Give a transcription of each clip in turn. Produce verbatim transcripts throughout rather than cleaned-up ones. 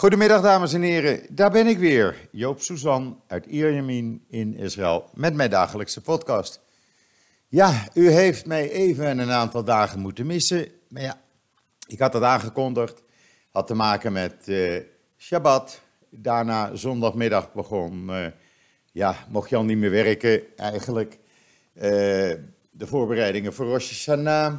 Goedemiddag, dames en heren. Daar ben ik weer, Joop Suzanne uit Ier Yamin in Israël, met mijn dagelijkse podcast. Ja, u heeft mij even een aantal dagen moeten missen, maar ja, ik had dat aangekondigd. Had te maken met uh, Shabbat. Daarna zondagmiddag begon, uh, ja, mocht je al niet meer werken eigenlijk. Uh, de voorbereidingen voor Rosh Hashanah.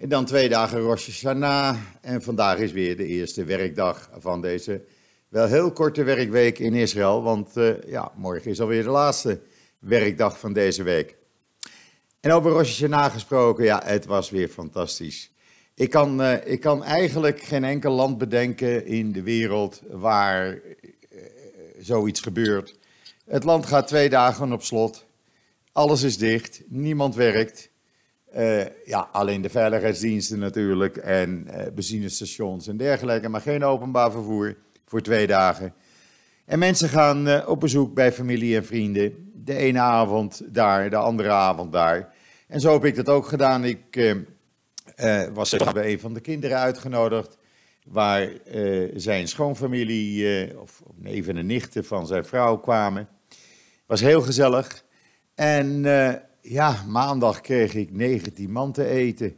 En dan twee dagen Rosh Hashanah. En vandaag is weer de eerste werkdag van deze wel heel korte werkweek in Israël. Want uh, ja, morgen is alweer de laatste werkdag van deze week. En over Rosh Hashanah gesproken, ja, het was weer fantastisch. Ik kan, uh, ik kan eigenlijk geen enkel land bedenken in de wereld waar uh, zoiets gebeurt. Het land gaat twee dagen op slot. Alles is dicht. Niemand werkt. Uh, ja, alleen de veiligheidsdiensten natuurlijk en uh, benzinestations en dergelijke, maar geen openbaar vervoer voor twee dagen. En mensen gaan uh, op bezoek bij familie en vrienden, de ene avond daar, de andere avond daar. En zo heb ik dat ook gedaan. Ik uh, uh, was bij een van de kinderen uitgenodigd, waar uh, zijn schoonfamilie uh, of neven en nichten van zijn vrouw kwamen. Was heel gezellig en... Uh, Ja, maandag kreeg ik negentien man te eten.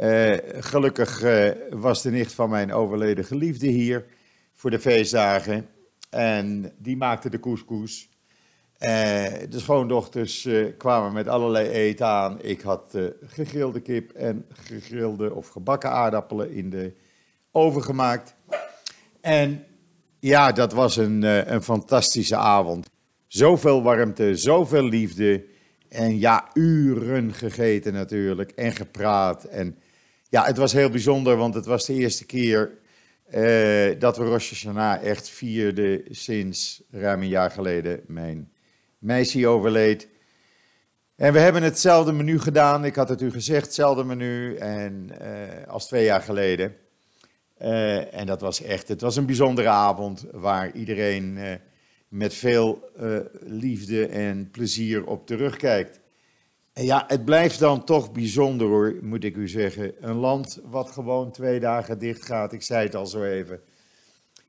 Uh, gelukkig uh, was de nicht van mijn overleden geliefde hier voor de feestdagen. En die maakte de couscous. Uh, de schoondochters uh, kwamen met allerlei eten aan. Ik had uh, gegrilde kip en gegrilde of gebakken aardappelen in de oven gemaakt. En ja, dat was een, uh, een fantastische avond. Zoveel warmte, zoveel liefde. En ja, uren gegeten natuurlijk en gepraat. En ja, het was heel bijzonder, want het was de eerste keer uh, dat we Rosh Hashanah echt vierden sinds ruim een jaar geleden mijn meisje overleed. En we hebben hetzelfde menu gedaan. Ik had het u gezegd, hetzelfde menu en, uh, als twee jaar geleden. Uh, en dat was echt, het was een bijzondere avond waar iedereen... Uh, met veel uh, liefde en plezier op terugkijkt. En ja, het blijft dan toch bijzonder hoor, moet ik u zeggen. Een land wat gewoon twee dagen dicht gaat, ik zei het al zo even.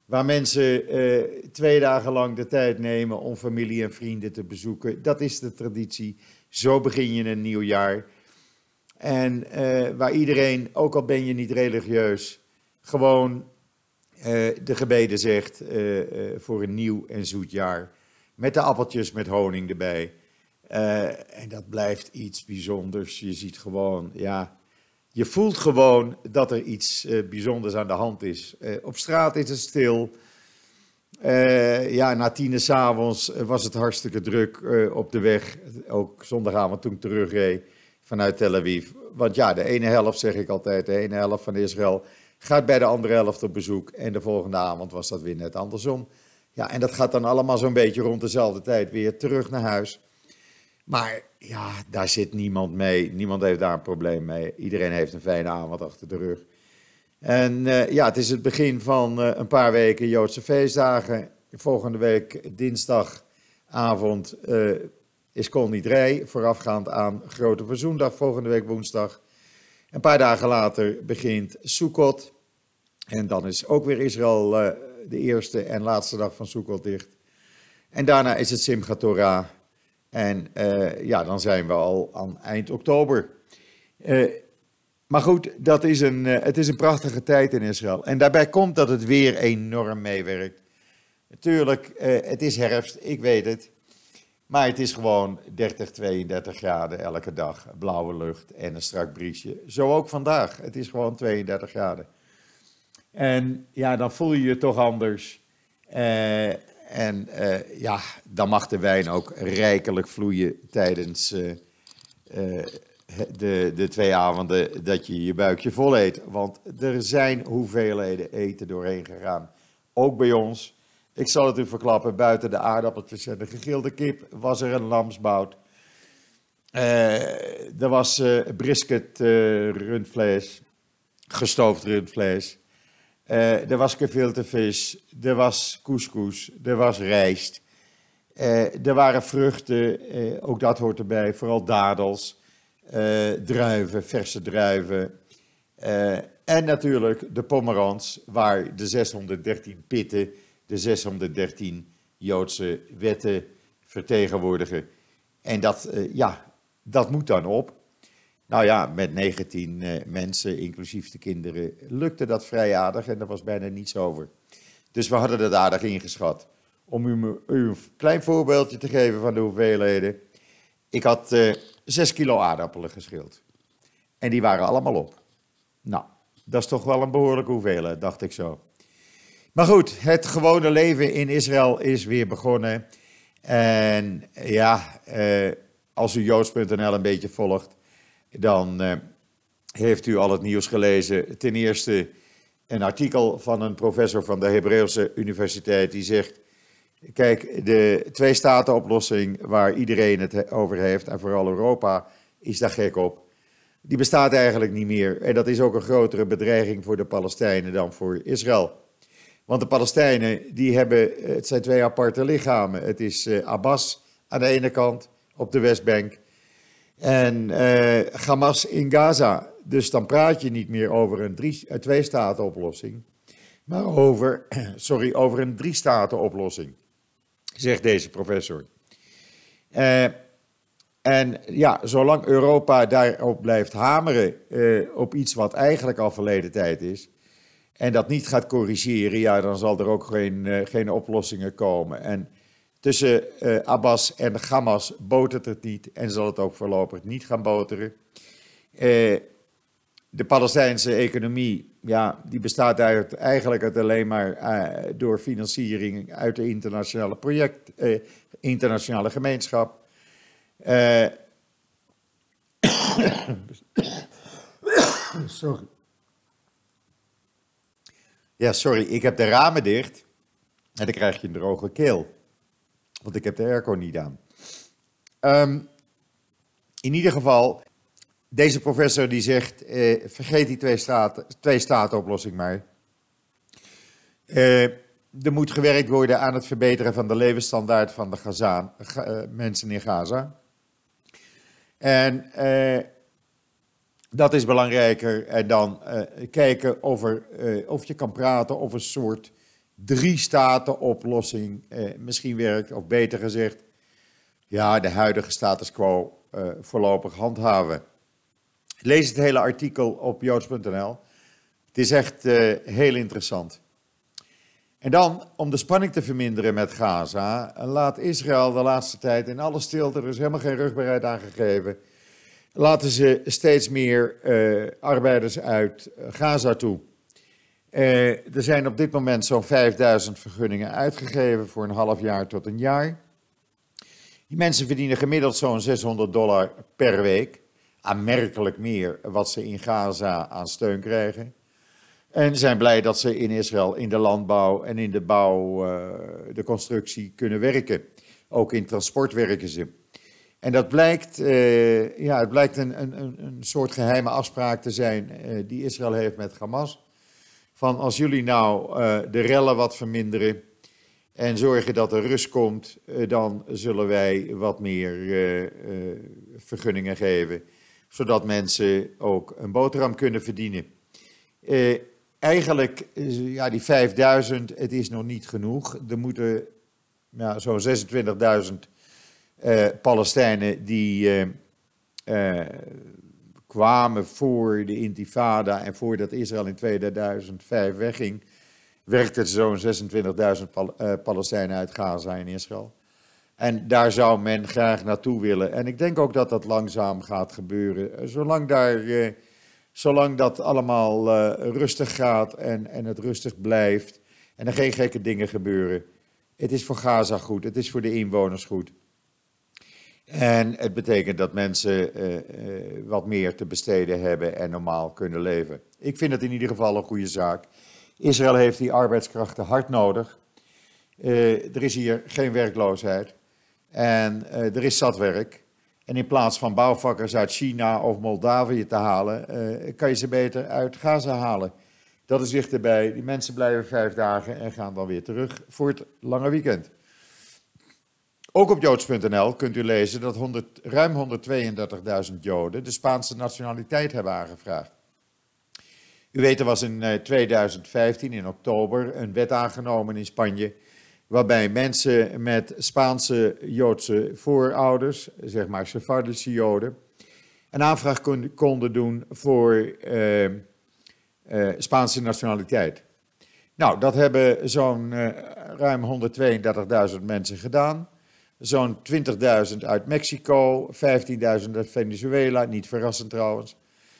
Waar mensen uh, twee dagen lang de tijd nemen om familie en vrienden te bezoeken. Dat is de traditie. Zo begin je een nieuw jaar. En uh, waar iedereen, ook al ben je niet religieus, gewoon... Uh, de gebeden zegt uh, uh, voor een nieuw en zoet jaar. Met de appeltjes met honing erbij. Uh, en dat blijft iets bijzonders. Je ziet gewoon, ja. Je voelt gewoon dat er iets uh, bijzonders aan de hand is. Uh, op straat is het stil. Uh, ja, na tienen 's avonds was het hartstikke druk uh, op de weg. Ook zondagavond toen ik terugreed vanuit Tel Aviv. Want ja, de ene helft, zeg ik altijd, de ene helft van Israël... gaat bij de andere helft op bezoek en de volgende avond was dat weer net andersom. Ja, en dat gaat dan allemaal zo'n beetje rond dezelfde tijd weer terug naar huis. Maar ja, daar zit niemand mee. Niemand heeft daar een probleem mee. Iedereen heeft een fijne avond achter de rug. En uh, ja, het is het begin van uh, een paar weken Joodse feestdagen. Volgende week dinsdagavond uh, is Kol Nidrei, voorafgaand aan Grote Verzoendag, volgende week woensdag. Een paar dagen later begint Sukkot. En dan is ook weer Israël uh, de eerste en laatste dag van Sukkot dicht. En daarna is het Simchat Torah. En uh, ja, dan zijn we al aan eind oktober. Uh, maar goed, dat is een, uh, het is een prachtige tijd in Israël. En daarbij komt dat het weer enorm meewerkt. Natuurlijk, uh, het is herfst, ik weet het. Maar het is gewoon dertig, tweeëndertig graden elke dag, blauwe lucht en een strak briesje. Zo ook vandaag, het is gewoon tweeëndertig graden. En ja, dan voel je je toch anders. Uh, en uh, ja, dan mag de wijn ook rijkelijk vloeien tijdens uh, uh, de, de twee avonden dat je je buikje vol eet. Want er zijn hoeveelheden eten doorheen gegaan, ook bij ons. Ik zal het u verklappen, buiten de aardappeltjes en de gegrilde kip was er een lamsbout. Uh, er was uh, brisket uh, rundvlees, gestoofd rundvlees. Uh, er was gefilte vis, er was couscous, er was rijst. Uh, er waren vruchten, uh, ook dat hoort erbij, vooral dadels, uh, druiven, verse druiven. Uh, En natuurlijk de Pomerans, waar de zeshonderddertien pitten, de zeshonderddertien Joodse wetten vertegenwoordigen. En dat, uh, ja, dat moet dan op. Nou ja, met negentien uh, mensen, inclusief de kinderen, lukte dat vrij aardig en er was bijna niets over. Dus we hadden dat aardig ingeschat. Om u, u een klein voorbeeldje te geven van de hoeveelheden. Ik had uh, zes kilo aardappelen geschild. En die waren allemaal op. Nou, dat is toch wel een behoorlijke hoeveelheid, dacht ik zo. Maar goed, het gewone leven in Israël is weer begonnen. En ja, uh, als u joods punt n l een beetje volgt, dan uh, heeft u al het nieuws gelezen. Ten eerste een artikel van een professor van de Hebreeuwse Universiteit die zegt: kijk, de twee-staten-oplossing waar iedereen het over heeft, en vooral Europa is daar gek op, die bestaat eigenlijk niet meer. En dat is ook een grotere bedreiging voor de Palestijnen dan voor Israël. Want de Palestijnen, die hebben, het zijn twee aparte lichamen. Het is uh, Abbas aan de ene kant op de Westbank en uh, Hamas in Gaza. Dus dan praat je niet meer over een drie, uh, twee-staten-oplossing, maar over, sorry, over een drie-staten-oplossing, zegt deze professor. Uh, en ja, zolang Europa daarop blijft hameren uh, op iets wat eigenlijk al verleden tijd is, en dat niet gaat corrigeren, ja, dan zal er ook geen, uh, geen oplossingen komen. En tussen uh, Abbas en Hamas botert het niet en zal het ook voorlopig niet gaan boteren. Uh, de Palestijnse economie, ja, die bestaat uit, eigenlijk uit alleen maar uh, door financiering uit de internationale, project, uh, internationale gemeenschap. Uh, sorry. Ja, sorry, ik heb de ramen dicht en dan krijg je een droge keel. Want ik heb de airco niet aan. Um, in ieder geval, deze professor die zegt, eh, vergeet die twee staten, twee statenoplossing maar. Eh, er moet gewerkt worden aan het verbeteren van de levensstandaard van de Gaza, uh, mensen in Gaza. En eh, dat is belangrijker. En dan eh, kijken of, er, eh, of je kan praten over een soort drie-staten-oplossing eh, misschien werkt, of beter gezegd, ja, de huidige status quo eh, voorlopig handhaven. Lees het hele artikel op joods punt n l. Het is echt eh, heel interessant. En dan, om de spanning te verminderen met Gaza, laat Israël de laatste tijd in alle stilte, er is helemaal geen rugbaarheid aangegeven, laten ze steeds meer eh, arbeiders uit Gaza toe. Eh, er zijn op dit moment zo'n vijfduizend vergunningen uitgegeven voor een half jaar tot een jaar. Die mensen verdienen gemiddeld zo'n zeshonderd dollar per week. Aanmerkelijk meer wat ze in Gaza aan steun krijgen. En zijn blij dat ze in Israël in de landbouw en in de bouw, uh, de constructie kunnen werken. Ook in transport werken ze. En dat blijkt, eh, ja, het blijkt een, een, een soort geheime afspraak te zijn eh, die Israël heeft met Hamas. Van als jullie nou uh, de rellen wat verminderen en zorgen dat er rust komt, uh, dan zullen wij wat meer uh, uh, vergunningen geven. Zodat mensen ook een boterham kunnen verdienen. Uh, eigenlijk, uh, ja, die vijfduizend, het is nog niet genoeg. Er moeten ja, zo'n zesentwintigduizend uh, Palestijnen die Uh, uh, kwamen voor de Intifada en voordat Israël in tweeduizend vijf wegging, werkten zo'n zesentwintigduizend Pal- uh, Palestijnen uit Gaza in Israël. En daar zou men graag naartoe willen. En ik denk ook dat dat langzaam gaat gebeuren. Zolang, daar, uh, zolang dat allemaal uh, rustig gaat en, en het rustig blijft en er geen gekke dingen gebeuren. Het is voor Gaza goed, het is voor de inwoners goed. En het betekent dat mensen uh, uh, wat meer te besteden hebben en normaal kunnen leven. Ik vind het in ieder geval een goede zaak. Israël heeft die arbeidskrachten hard nodig. Uh, er is hier geen werkloosheid. En uh, er is zat werk. En in plaats van bouwvakkers uit China of Moldavië te halen, uh, kan je ze beter uit Gaza halen. Dat is dichterbij. Die mensen blijven vijf dagen en gaan dan weer terug voor het lange weekend. Ook op joods punt n l kunt u lezen dat honderd, ruim honderdtweeëndertigduizend Joden de Spaanse nationaliteit hebben aangevraagd. U weet, er was in tweeduizend vijftien, in oktober, een wet aangenomen in Spanje, waarbij mensen met Spaanse Joodse voorouders, zeg maar Sefardische Joden, een aanvraag kon, konden doen voor uh, uh, Spaanse nationaliteit. Nou, dat hebben zo'n uh, ruim honderdtweeëndertigduizend mensen gedaan. Zo'n twintigduizend uit Mexico, vijftienduizend uit Venezuela, niet verrassend trouwens,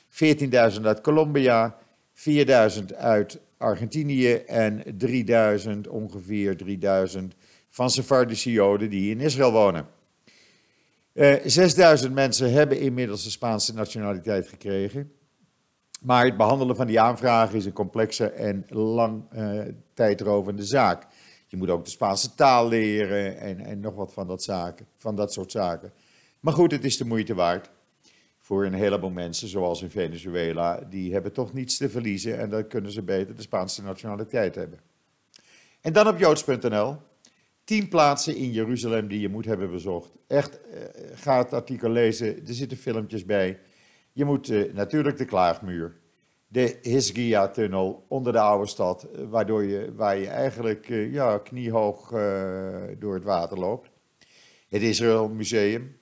veertienduizend uit Colombia, vierduizend uit Argentinië en drieduizend, ongeveer drieduizend van Sefardische Joden die in Israël wonen. Uh, zesduizend mensen hebben inmiddels de Spaanse nationaliteit gekregen. Maar het behandelen van die aanvragen is een complexe en lang uh, tijdrovende zaak. Je moet ook de Spaanse taal leren en, en nog wat van dat, zaken, van dat soort zaken. Maar goed, het is de moeite waard voor een heleboel mensen, zoals in Venezuela. Die hebben toch niets te verliezen en dan kunnen ze beter de Spaanse nationaliteit hebben. En dan op joods punt n l. tien plaatsen in Jeruzalem die je moet hebben bezocht. Echt, uh, ga het artikel lezen, er zitten filmpjes bij. Je moet uh, natuurlijk de klaagmuur, de Hisgia-tunnel onder de oude stad, uh, waardoor je, waar je eigenlijk uh, ja, kniehoog uh, door het water loopt. Het Israël Museum,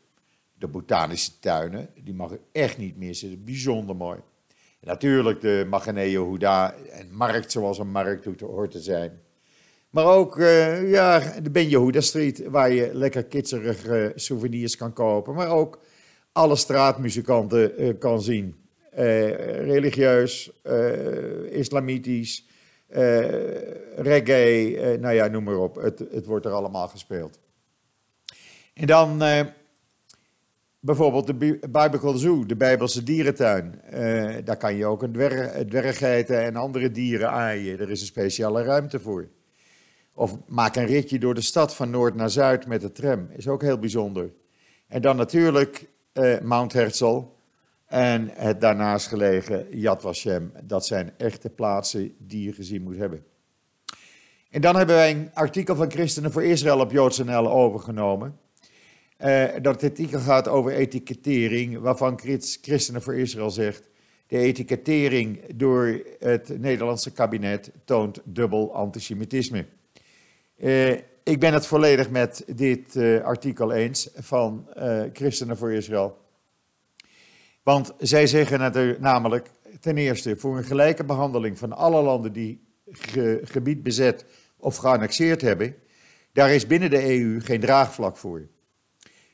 de botanische tuinen, die mag je echt niet missen, bijzonder mooi. En natuurlijk de Magane Yehuda, een markt zoals een markt hoort te zijn. Maar ook uh, ja, de Ben Yehuda Street, waar je lekker kitserig uh, souvenirs kan kopen. Maar ook alle straatmuzikanten uh, kan zien. Uh, religieus, uh, islamitisch, uh, reggae, uh, nou ja, noem maar op. Het, het wordt er allemaal gespeeld. En dan uh, bijvoorbeeld de Biblical Zoo, de Bijbelse dierentuin. Uh, daar kan je ook een dwer- dwerggeiten en andere dieren aaien. Er is een speciale ruimte voor. Of maak een ritje door de stad van noord naar zuid met de tram. Is ook heel bijzonder. En dan natuurlijk eh, Mount Herzl en het daarnaast gelegen Yad Vashem. Dat zijn echte plaatsen die je gezien moet hebben. En dan hebben wij een artikel van Christenen voor Israël op joods punt n l overgenomen. Eh, dat artikel gaat over etikettering, waarvan Christenen voor Israël zegt: de etikettering door het Nederlandse kabinet toont dubbel antisemitisme. Uh, ik ben het volledig met dit uh, artikel eens van uh, Christenen voor Israël. Want zij zeggen namelijk ten eerste voor een gelijke behandeling van alle landen die ge- gebied bezet of geannexeerd hebben. Daar is binnen de E U geen draagvlak voor.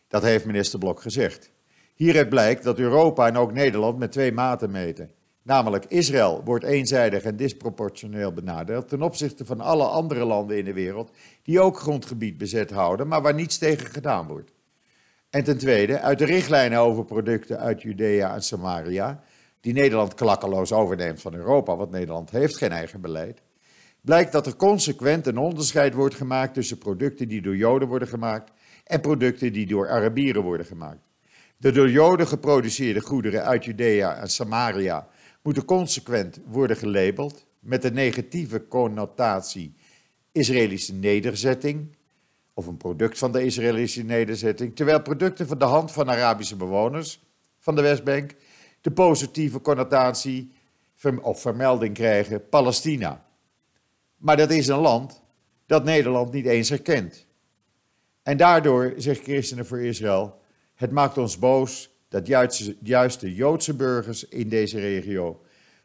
Dat heeft minister Blok gezegd. Hieruit blijkt dat Europa en ook Nederland met twee maten meten. Namelijk, Israël wordt eenzijdig en disproportioneel benadeeld ten opzichte van alle andere landen in de wereld die ook grondgebied bezet houden, maar waar niets tegen gedaan wordt. En ten tweede, uit de richtlijnen over producten uit Judea en Samaria, die Nederland klakkeloos overneemt van Europa, want Nederland heeft geen eigen beleid, blijkt dat er consequent een onderscheid wordt gemaakt tussen producten die door Joden worden gemaakt en producten die door Arabieren worden gemaakt. De door Joden geproduceerde goederen uit Judea en Samaria moeten consequent worden gelabeld met de negatieve connotatie Israëlische nederzetting of een product van de Israëlische nederzetting, terwijl producten van de hand van Arabische bewoners van de Westbank de positieve connotatie of vermelding krijgen Palestina. Maar dat is een land dat Nederland niet eens herkent. En daardoor, zegt Christenen voor Israël, het maakt ons boos dat juist, juist de Joodse burgers in deze regio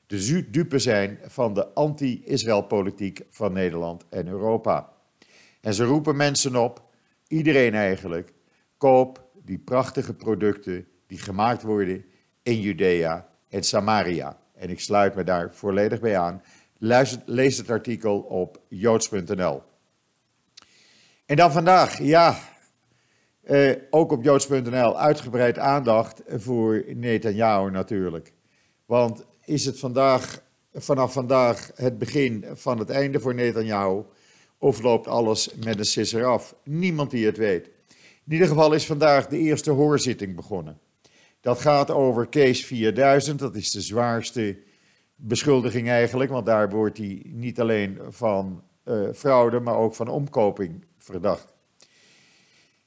de dupe zijn van de anti-Israël politiek van Nederland en Europa. En ze roepen mensen op, iedereen eigenlijk, koop die prachtige producten die gemaakt worden in Judea en Samaria. En ik sluit me daar volledig bij aan. Luister, lees het artikel op joods punt n l. En dan vandaag, ja... Uh, ook op joods punt n l uitgebreid aandacht voor Netanyahu natuurlijk. Want is het vandaag, vanaf vandaag het begin van het einde voor Netanyahu? Of loopt alles met een sisser af? Niemand die het weet. In ieder geval is vandaag de eerste hoorzitting begonnen. Dat gaat over case vierduizend. Dat is de zwaarste beschuldiging eigenlijk. Want daar wordt hij niet alleen van uh, fraude, maar ook van omkoping verdacht.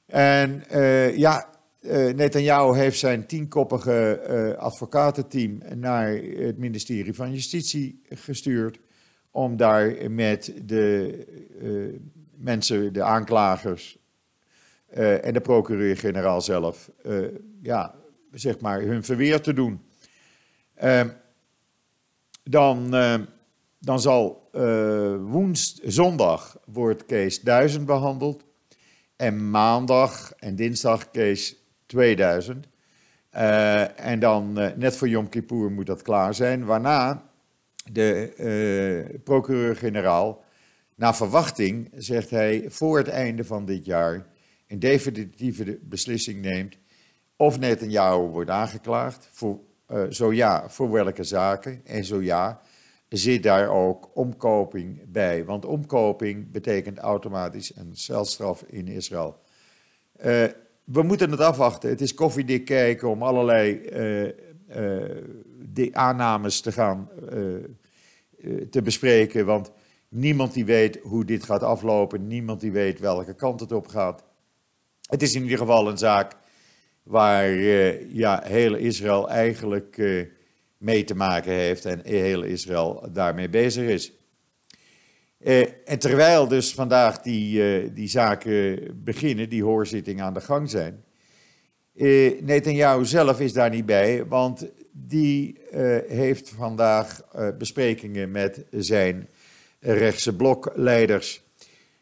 En uh, ja, Uh, Netanyahu heeft zijn tienkoppige uh, advocatenteam naar het ministerie van Justitie gestuurd om daar met de uh, mensen, de aanklagers uh, en de procureur-generaal zelf, uh, ja, zeg maar, hun verweer te doen. Uh, dan, uh, dan zal uh, woens, zondag wordt case duizend behandeld en maandag en dinsdag case tweeduizend. Uh, en dan uh, net voor Yom Kippur moet dat klaar zijn. Waarna de uh, procureur-generaal, naar verwachting, zegt hij, voor het einde van dit jaar een definitieve beslissing neemt of Netanyahu wordt aangeklaagd. Voor, uh, zo ja, voor welke zaken? En zo ja, zit daar ook omkoping bij. Want omkoping betekent automatisch een celstraf in Israël. Uh, We moeten het afwachten. Het is koffiedik kijken om allerlei uh, uh, de aannames te gaan uh, uh, te bespreken. Want niemand die weet hoe dit gaat aflopen. Niemand die weet welke kant het op gaat. Het is in ieder geval een zaak waar uh, ja, heel Israël eigenlijk uh, mee te maken heeft. En heel Israël daarmee bezig is. Uh, en terwijl dus vandaag die, uh, die zaken beginnen, die hoorzittingen aan de gang zijn, uh, Netanyahu zelf is daar niet bij, want die uh, heeft vandaag uh, besprekingen met zijn rechtse blokleiders.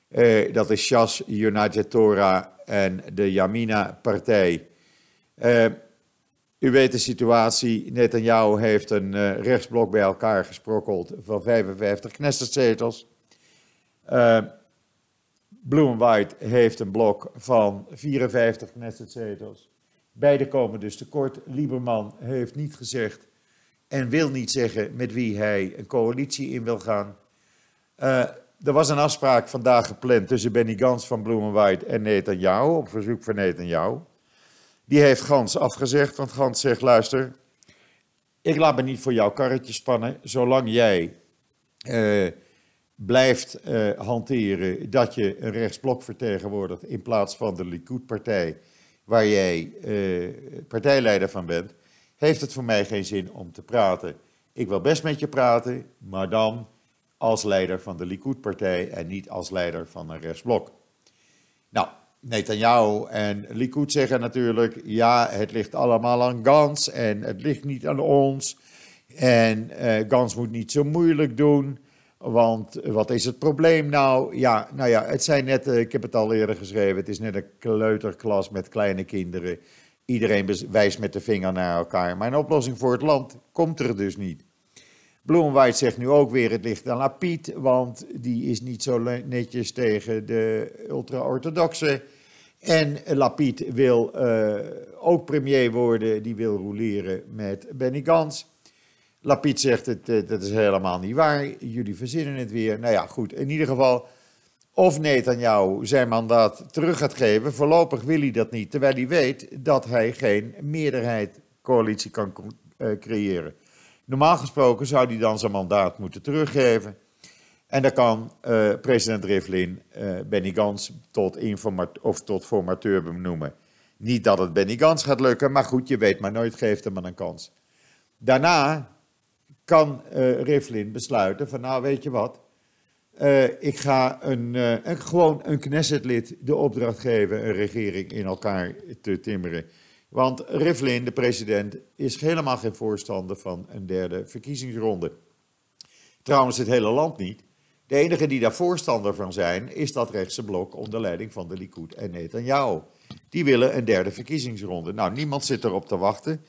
Uh, dat is Shas, Shanatowa Torah en de Yamina-partij. Uh, u weet de situatie, Netanyahu heeft een uh, rechtsblok bij elkaar gesprokkeld van vijfenvijftig Knessetzetels. Uh, Blue and White heeft een blok van vierenvijftig Knessetzetels. Beide komen dus tekort. Lieberman heeft niet gezegd en wil niet zeggen met wie hij een coalitie in wil gaan. Uh, er was een afspraak vandaag gepland tussen Benny Gantz van Blue and White en Netanyahu, op verzoek van Netanyahu. Die heeft Gantz afgezegd, want Gantz zegt, luister, ik laat me niet voor jouw karretje spannen, zolang jij... Uh, blijft uh, hanteren dat je een rechtsblok vertegenwoordigt in plaats van de Likud-partij, waar jij uh, partijleider van bent, heeft het voor mij geen zin om te praten. Ik wil best met je praten, maar dan als leider van de Likud-partij en niet als leider van een rechtsblok. Nou, Netanyahu en Likud zeggen natuurlijk, ja, het ligt allemaal aan Gantz en het ligt niet aan ons en uh, Gantz moet niet zo moeilijk doen. Want wat is het probleem nou? Ja, nou ja, het zijn net, ik heb het al eerder geschreven, het is net een kleuterklas met kleine kinderen. Iedereen wijst met de vinger naar elkaar. Maar een oplossing voor het land komt er dus niet. Blue and White zegt nu ook weer, het ligt aan Lapid, want die is niet zo netjes tegen de ultra-orthodoxen. En Lapid wil uh, ook premier worden, die wil roleren met Benny Gantz. Lapid zegt, het, dat is helemaal niet waar, jullie verzinnen het weer. Nou ja, goed, in ieder geval, of Netanyahu zijn mandaat terug gaat geven, voorlopig wil hij dat niet, terwijl hij weet dat hij geen meerderheidscoalitie kan uh, creëren. Normaal gesproken zou hij dan zijn mandaat moeten teruggeven. En dan kan uh, president Rivlin uh, Benny Gantz tot, informat- of tot formateur benoemen. Niet dat het Benny Gantz gaat lukken, maar goed, je weet maar nooit, geeft hem een kans. Daarna kan uh, Rivlin besluiten van, nou weet je wat, uh, ik ga een, uh, een, gewoon een Knessetlid de opdracht geven een regering in elkaar te timmeren. Want Rivlin, de president, is helemaal geen voorstander van een derde verkiezingsronde. Trouwens het hele land niet. De enige die daar voorstander van zijn is dat rechtse blok onder leiding van de Likud en Netanyahu. Die willen een derde verkiezingsronde. Nou, niemand zit erop te wachten.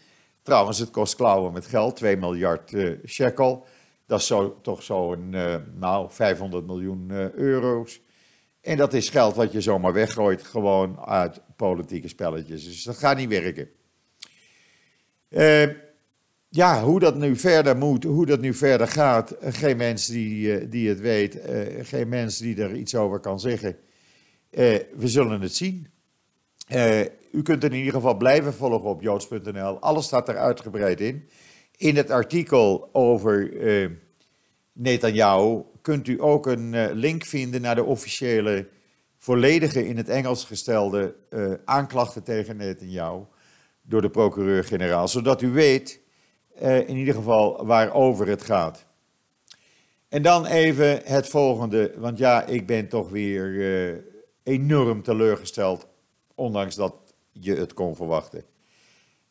Trouwens, het kost klauwen met geld, twee miljard uh, shekel. Dat is zo, toch zo'n uh, nou, vijfhonderd miljoen uh, euro's. En dat is geld wat je zomaar weggooit, gewoon uit politieke spelletjes. Dus dat gaat niet werken. Uh, ja, hoe dat nu verder moet, hoe dat nu verder gaat, geen mens die, uh, die het weet, uh, geen mens die er iets over kan zeggen. Uh, we zullen het zien. Uh, U kunt het in ieder geval blijven volgen op joods punt n l. Alles staat er uitgebreid in. In het artikel over uh, Netanyahu kunt u ook een uh, link vinden naar de officiële volledige in het Engels gestelde uh, aanklachten tegen Netanyahu door de procureur-generaal, zodat u weet uh, in ieder geval waarover het gaat. En dan even het volgende, want ja, ik ben toch weer uh, enorm teleurgesteld, ondanks dat je het kon verwachten.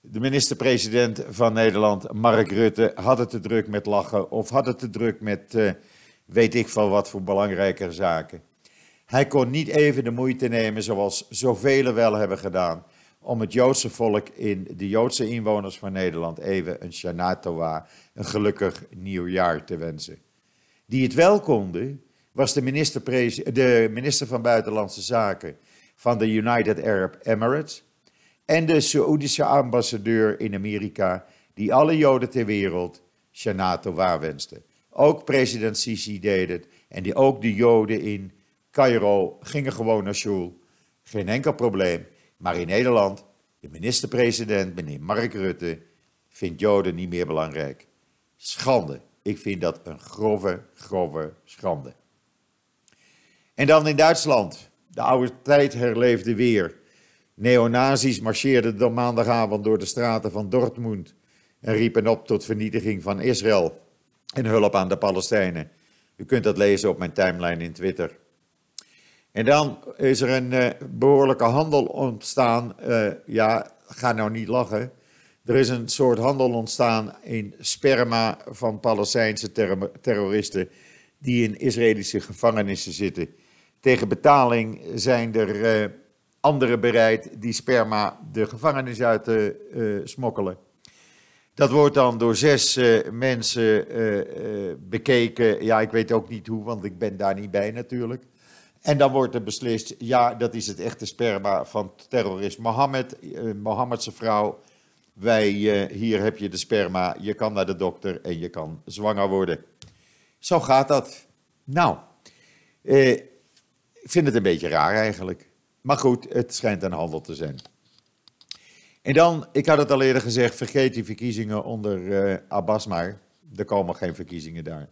De minister-president van Nederland, Mark Rutte, had het te druk met lachen of had het te druk met uh, weet ik veel wat voor belangrijke zaken. Hij kon niet even de moeite nemen, zoals zoveel wel hebben gedaan, om het Joodse volk, in de Joodse inwoners van Nederland, even een Shanatowa, een gelukkig nieuwjaar te wensen. Die het wel konden, was de minister, de minister van Buitenlandse Zaken van de United Arab Emirates en de Saoedische ambassadeur in Amerika, die alle Joden ter wereld Shanatowa wensten. Ook president Sisi deed het en die ook de Joden in Cairo gingen gewoon naar Sjoel. Geen enkel probleem. Maar in Nederland, de minister-president, meneer Mark Rutte, vindt Joden niet meer belangrijk. Schande. Ik vind dat een grove, grove schande. En dan in Duitsland. De oude tijd herleefde weer. Neonazis marcheerden de maandagavond door de straten van Dortmund en riepen op tot vernietiging van Israël en hulp aan de Palestijnen. U kunt dat lezen op mijn timeline in Twitter. En dan is er een uh, behoorlijke handel ontstaan. Uh, ja, ga nou niet lachen. Er is een soort handel ontstaan in sperma van Palestijnse ter- terroristen die in Israëlische gevangenissen zitten. Tegen betaling zijn er uh, anderen bereid die sperma de gevangenis uit te uh, smokkelen. Dat wordt dan door zes uh, mensen uh, uh, bekeken. Ja, ik weet ook niet hoe, want ik ben daar niet bij natuurlijk. En dan wordt er beslist, ja, dat is het echte sperma van terrorist Mohammed, eh, Mohammedse vrouw. Wij, eh, hier heb je de sperma, je kan naar de dokter en je kan zwanger worden. Zo gaat dat. Nou, eh, ik vind het een beetje raar eigenlijk. Maar goed, het schijnt een handel te zijn. En dan, ik had het al eerder gezegd, vergeet die verkiezingen onder eh, Abbas maar. Er komen geen verkiezingen daar.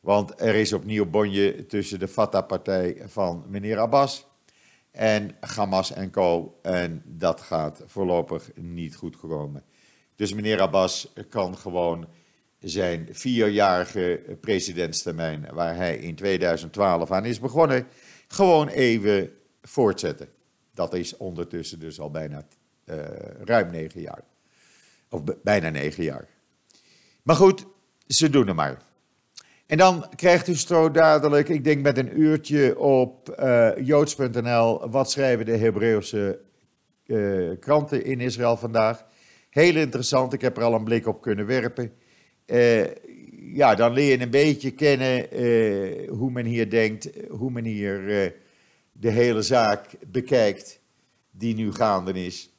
Want er is opnieuw bonje tussen de Fatah-partij van meneer Abbas en Hamas en co. En dat gaat voorlopig niet goed komen. Dus meneer Abbas kan gewoon zijn vierjarige presidentstermijn, waar hij in tweeduizend twaalf aan is begonnen, gewoon even voortzetten. Dat is ondertussen dus al bijna uh, ruim negen jaar. Of b- bijna negen jaar. Maar goed, ze doen het maar. En dan krijgt u zo dadelijk, ik denk met een uurtje op uh, joods punt n l, wat schrijven de Hebreeuwse uh, kranten in Israël vandaag. Heel interessant, ik heb er al een blik op kunnen werpen. Uh, ja, dan leer je een beetje kennen uh, hoe men hier denkt, hoe men hier uh, de hele zaak bekijkt die nu gaande is.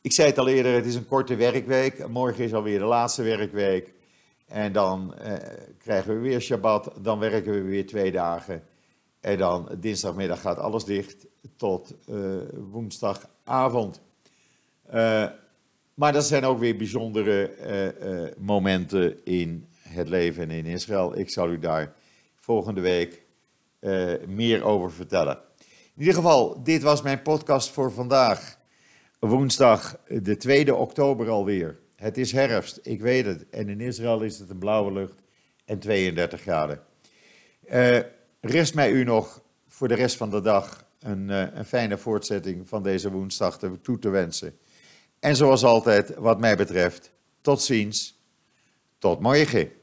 Ik zei het al eerder, het is een korte werkweek. Morgen is alweer de laatste werkweek. En dan eh, krijgen we weer Shabbat, dan werken we weer twee dagen. En dan dinsdagmiddag gaat alles dicht tot eh, woensdagavond. Uh, maar dat zijn ook weer bijzondere eh, eh, momenten in het leven in Israël. Ik zal u daar volgende week eh, meer over vertellen. In ieder geval, dit was mijn podcast voor vandaag. Woensdag de tweede oktober alweer. Het is herfst, ik weet het. En in Israël is het een blauwe lucht en tweeëndertig graden. Uh, rest mij u nog voor de rest van de dag een, uh, een fijne voortzetting van deze woensdag te, toe te wensen. En zoals altijd, wat mij betreft, tot ziens, tot morgen.